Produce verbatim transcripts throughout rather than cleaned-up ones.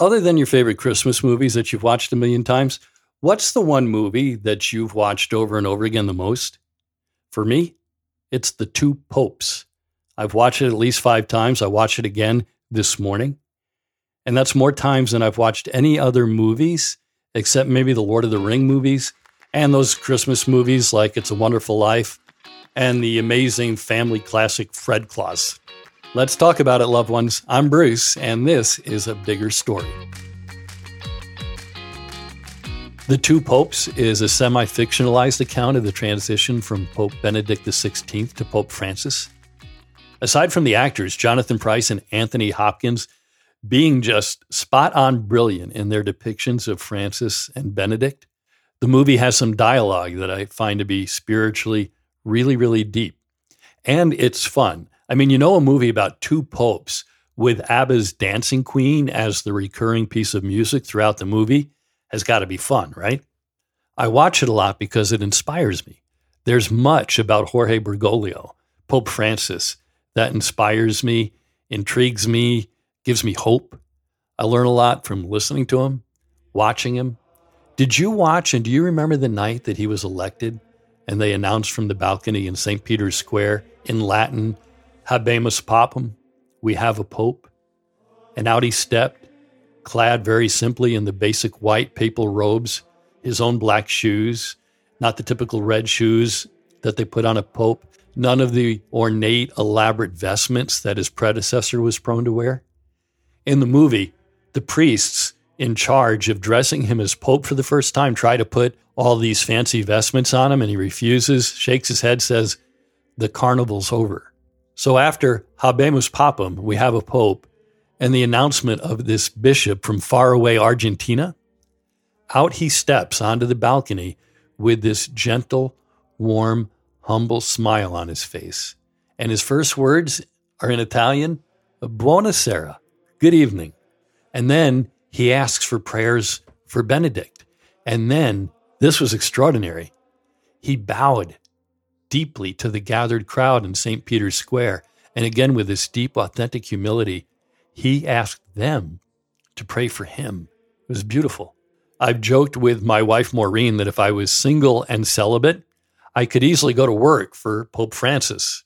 Other than your favorite Christmas movies that you've watched a million times, what's the one movie that you've watched over and over again the most? For me, it's The Two Popes. I've watched it at least five times. I watched it again this morning. And that's more times than I've watched any other movies, except maybe the Lord of the Ring movies and those Christmas movies like It's a Wonderful Life and the amazing family classic Fred Claus. Let's talk about it, loved ones. I'm Bruce, and this is A Bigger Story. The Two Popes is a semi-fictionalized account of the transition from Pope Benedict the sixteenth to Pope Francis. Aside from the actors, Jonathan Pryce and Anthony Hopkins, being just spot-on brilliant in their depictions of Francis and Benedict, the movie has some dialogue that I find to be spiritually really, really deep. And it's fun. I mean, you know a movie about two popes with ABBA's Dancing Queen as the recurring piece of music throughout the movie has got to be fun, right? I watch it a lot because it inspires me. There's much about Jorge Bergoglio, Pope Francis, that inspires me, intrigues me, gives me hope. I learn a lot from listening to him, watching him. Did you watch and do you remember the night that he was elected and they announced from the balcony in Saint Peter's Square in Latin, Habemus Papam, we have a pope? And out he stepped, clad very simply in the basic white papal robes, his own black shoes, not the typical red shoes that they put on a pope, none of the ornate, elaborate vestments that his predecessor was prone to wear. In the movie, the priests in charge of dressing him as pope for the first time try to put all these fancy vestments on him, and he refuses, shakes his head, says, the carnival's over. So after Habemus Papam, we have a pope, and the announcement of this bishop from faraway Argentina, out he steps onto the balcony with this gentle, warm, humble smile on his face. And his first words are in Italian, Buonasera, good evening. And then he asks for prayers for Benedict. And then, this was extraordinary, he bowed deeply to the gathered crowd in Saint Peter's Square. And again, with this deep, authentic humility, he asked them to pray for him. It was beautiful. I've joked with my wife, Maureen, that if I was single and celibate, I could easily go to work for Pope Francis.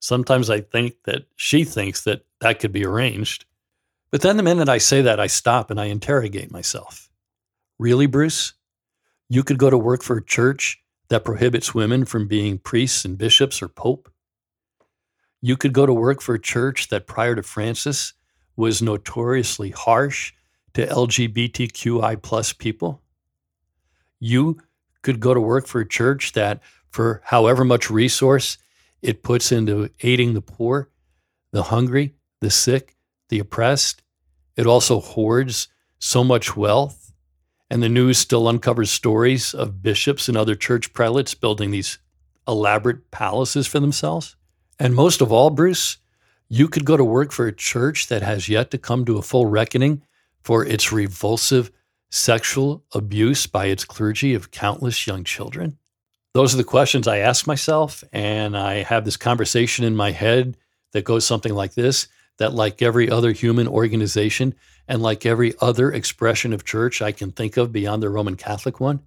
Sometimes I think that she thinks that that could be arranged. But then the minute I say that, I stop and I interrogate myself. Really, Bruce? You could go to work for a church that prohibits women from being priests and bishops or pope? You could go to work for a church that prior to Francis was notoriously harsh to L G B T Q I plus people? You could go to work for a church that, for however much resource it puts into aiding the poor, the hungry, the sick, the oppressed, it also hoards so much wealth, and the news still uncovers stories of bishops and other church prelates building these elaborate palaces for themselves. And most of all, Bruce, you could go to work for a church that has yet to come to a full reckoning for its revulsive sexual abuse by its clergy of countless young children? Those are the questions I ask myself, and I have this conversation in my head that goes something like this, that like every other human organization and like every other expression of church I can think of beyond the Roman Catholic one,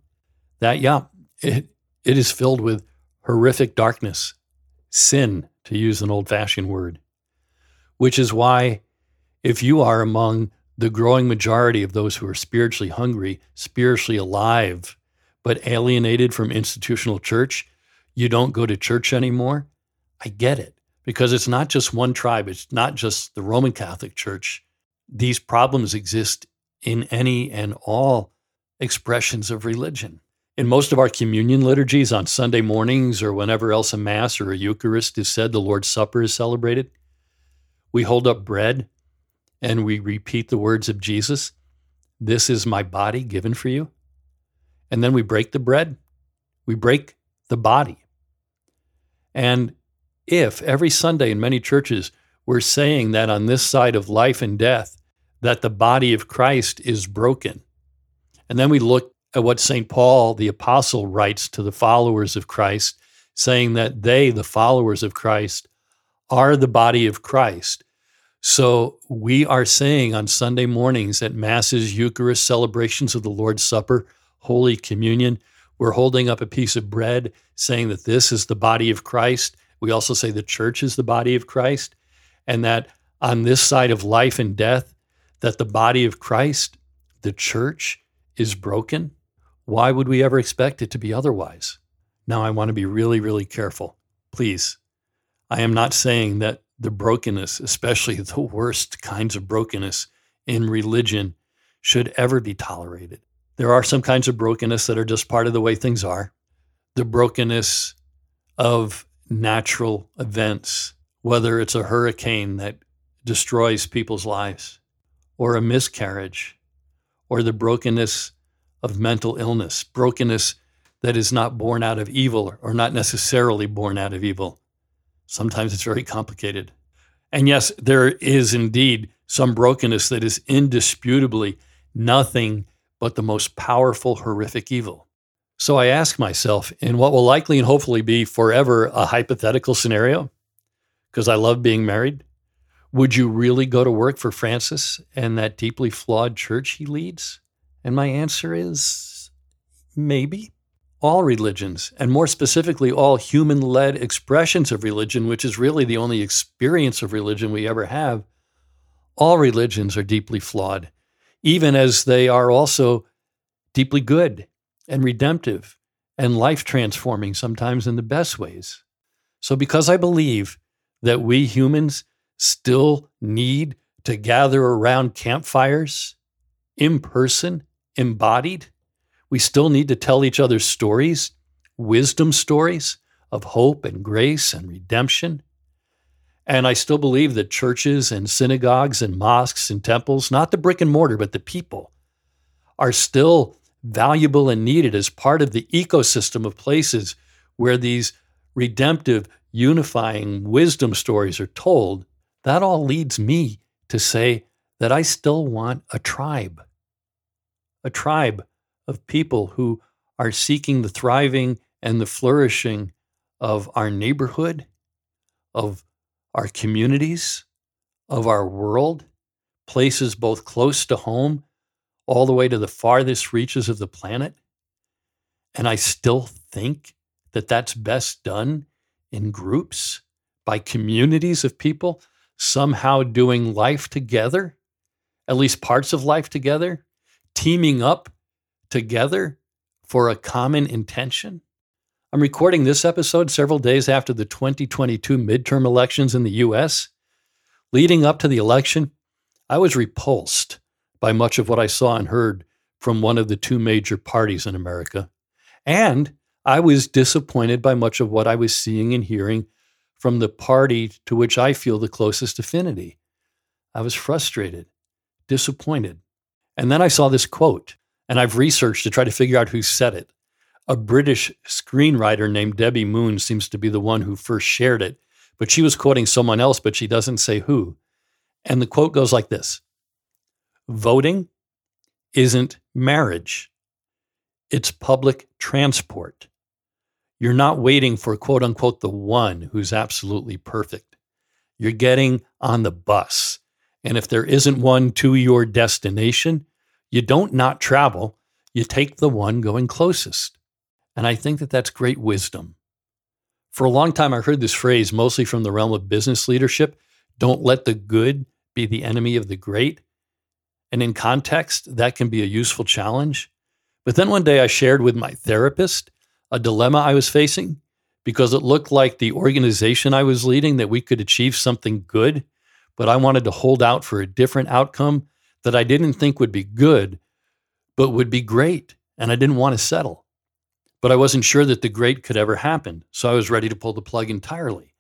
that, yeah, it it is filled with horrific darkness, sin, to use an old-fashioned word. Which is why if you are among the growing majority of those who are spiritually hungry, spiritually alive, but alienated from institutional church, you don't go to church anymore, I get it. Because it's not just one tribe, it's not just the Roman Catholic Church. These problems exist in any and all expressions of religion. In most of our communion liturgies on Sunday mornings or whenever else a Mass or a Eucharist is said, the Lord's Supper is celebrated, we hold up bread and we repeat the words of Jesus, this is my body given for you. And then we break the bread, we break the body. And if every Sunday in many churches we're saying that on this side of life and death, that the body of Christ is broken, and then we look at what Saint Paul the Apostle writes to the followers of Christ, saying that they, the followers of Christ, are the body of Christ. So we are saying on Sunday mornings at Masses, Eucharist, celebrations of the Lord's Supper, Holy Communion, we're holding up a piece of bread saying that this is the body of Christ. We also say the church is the body of Christ, and that on this side of life and death, that the body of Christ, the church, is broken. Why would we ever expect it to be otherwise? Now, I want to be really, really careful. Please, I am not saying that the brokenness, especially the worst kinds of brokenness in religion, should ever be tolerated. There are some kinds of brokenness that are just part of the way things are. The brokenness of natural events, whether it's a hurricane that destroys people's lives, or a miscarriage, or the brokenness of mental illness, brokenness that is not born out of evil or not necessarily born out of evil. Sometimes it's very complicated. And yes, there is indeed some brokenness that is indisputably nothing but the most powerful, horrific evil. So I ask myself, in what will likely and hopefully be forever a hypothetical scenario, because I love being married, would you really go to work for Francis and that deeply flawed church he leads? And my answer is maybe. All religions, and more specifically, all human-led expressions of religion, which is really the only experience of religion we ever have, all religions are deeply flawed, even as they are also deeply good and redemptive and life-transforming, sometimes in the best ways. So because I believe that we humans still need to gather around campfires in person, embodied. We still need to tell each other stories, wisdom stories of hope and grace and redemption. And I still believe that churches and synagogues and mosques and temples, not the brick and mortar, but the people, are still valuable and needed as part of the ecosystem of places where these redemptive, unifying wisdom stories are told. That all leads me to say that I still want a tribe, a tribe of people who are seeking the thriving and the flourishing of our neighborhood, of our communities, of our world, places both close to home, all the way to the farthest reaches of the planet. And I still think that that's best done in groups, by communities of people, somehow doing life together, at least parts of life together, teaming up together for a common intention. I'm recording this episode several days after the twenty twenty-two midterm elections in the U S Leading up to the election, I was repulsed by much of what I saw and heard from one of the two major parties in America. And I was disappointed by much of what I was seeing and hearing from the party to which I feel the closest affinity. I was frustrated, disappointed. And then I saw this quote, and I've researched to try to figure out who said it. A British screenwriter named Debbie Moon seems to be the one who first shared it, but she was quoting someone else, but she doesn't say who. And the quote goes like this: "Voting isn't marriage. It's public transport. You're not waiting for, quote unquote, the one who's absolutely perfect. You're getting on the bus. And if there isn't one to your destination, you don't not travel, you take the one going closest." And I think that that's great wisdom. For a long time, I heard this phrase mostly from the realm of business leadership: don't let the good be the enemy of the great. And in context, that can be a useful challenge. But then one day I shared with my therapist a dilemma I was facing, because it looked like the organization I was leading that we could achieve something good, but I wanted to hold out for a different outcome that I didn't think would be good, but would be great, and I didn't want to settle. But I wasn't sure that the great could ever happen, so I was ready to pull the plug entirely.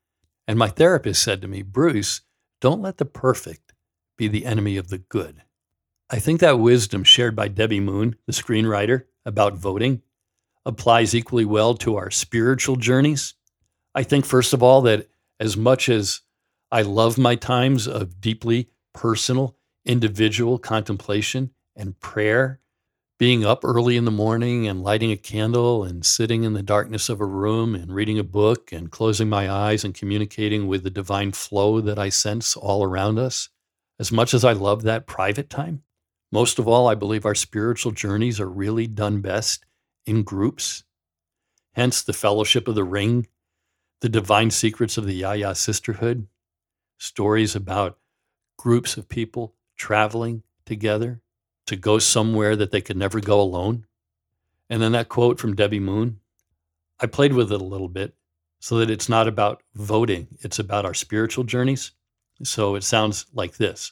And my therapist said to me, "Bruce, don't let the perfect be the enemy of the good." I think that wisdom shared by Debbie Moon, the screenwriter, about voting, applies equally well to our spiritual journeys. I think, first of all, that as much as I love my times of deeply personal, individual contemplation and prayer, being up early in the morning and lighting a candle and sitting in the darkness of a room and reading a book and closing my eyes and communicating with the divine flow that I sense all around us. As much as I love that private time, most of all, I believe our spiritual journeys are really done best in groups. Hence the Fellowship of the Ring, the divine secrets of the Yaya Sisterhood, stories about groups of people traveling together to go somewhere that they could never go alone. And then that quote from Debbie Moon, I played with it a little bit so that it's not about voting, it's about our spiritual journeys. So it sounds like this.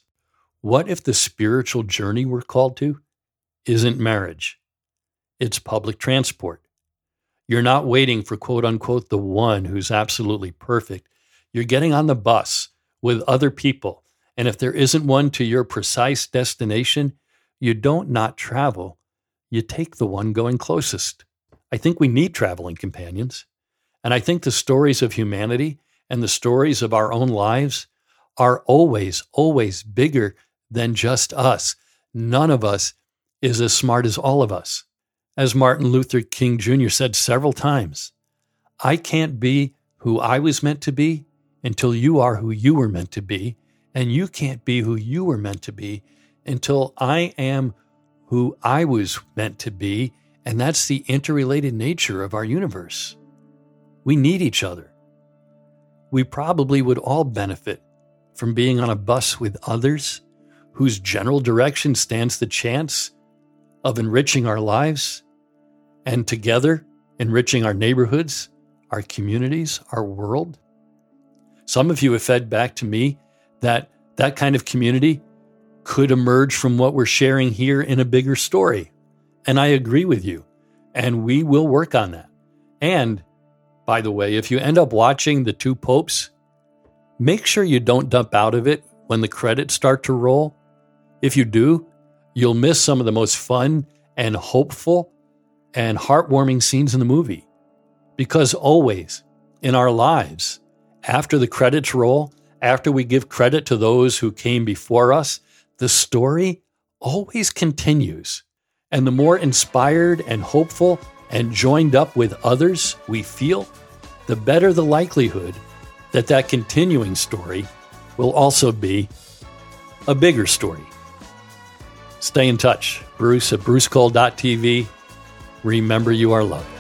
What if the spiritual journey we're called to isn't marriage? It's public transport. You're not waiting for quote unquote the one who's absolutely perfect. You're getting on the bus with other people. And if there isn't one to your precise destination, you don't not travel. You take the one going closest. I think we need traveling companions. And I think the stories of humanity and the stories of our own lives are always, always bigger than just us. None of us is as smart as all of us. As Martin Luther King Junior said several times, I can't be who I was meant to be until you are who you were meant to be, and you can't be who you were meant to be until I am who I was meant to be, and that's the interrelated nature of our universe. We need each other. We probably would all benefit from being on a bus with others whose general direction stands the chance of enriching our lives and together enriching our neighborhoods, our communities, our world. Some of you have fed back to me that that kind of community could emerge from what we're sharing here in A Bigger Story. And I agree with you. And we will work on that. And, by the way, if you end up watching The Two Popes, make sure you don't dump out of it when the credits start to roll. If you do, you'll miss some of the most fun and hopeful and heartwarming scenes in the movie. Because always, in our lives, after the credits roll, after we give credit to those who came before us, the story always continues. And the more inspired and hopeful and joined up with others we feel, the better the likelihood that that continuing story will also be a bigger story. Stay in touch. Bruce at Bruce Cole dot T V. Remember, you are loved.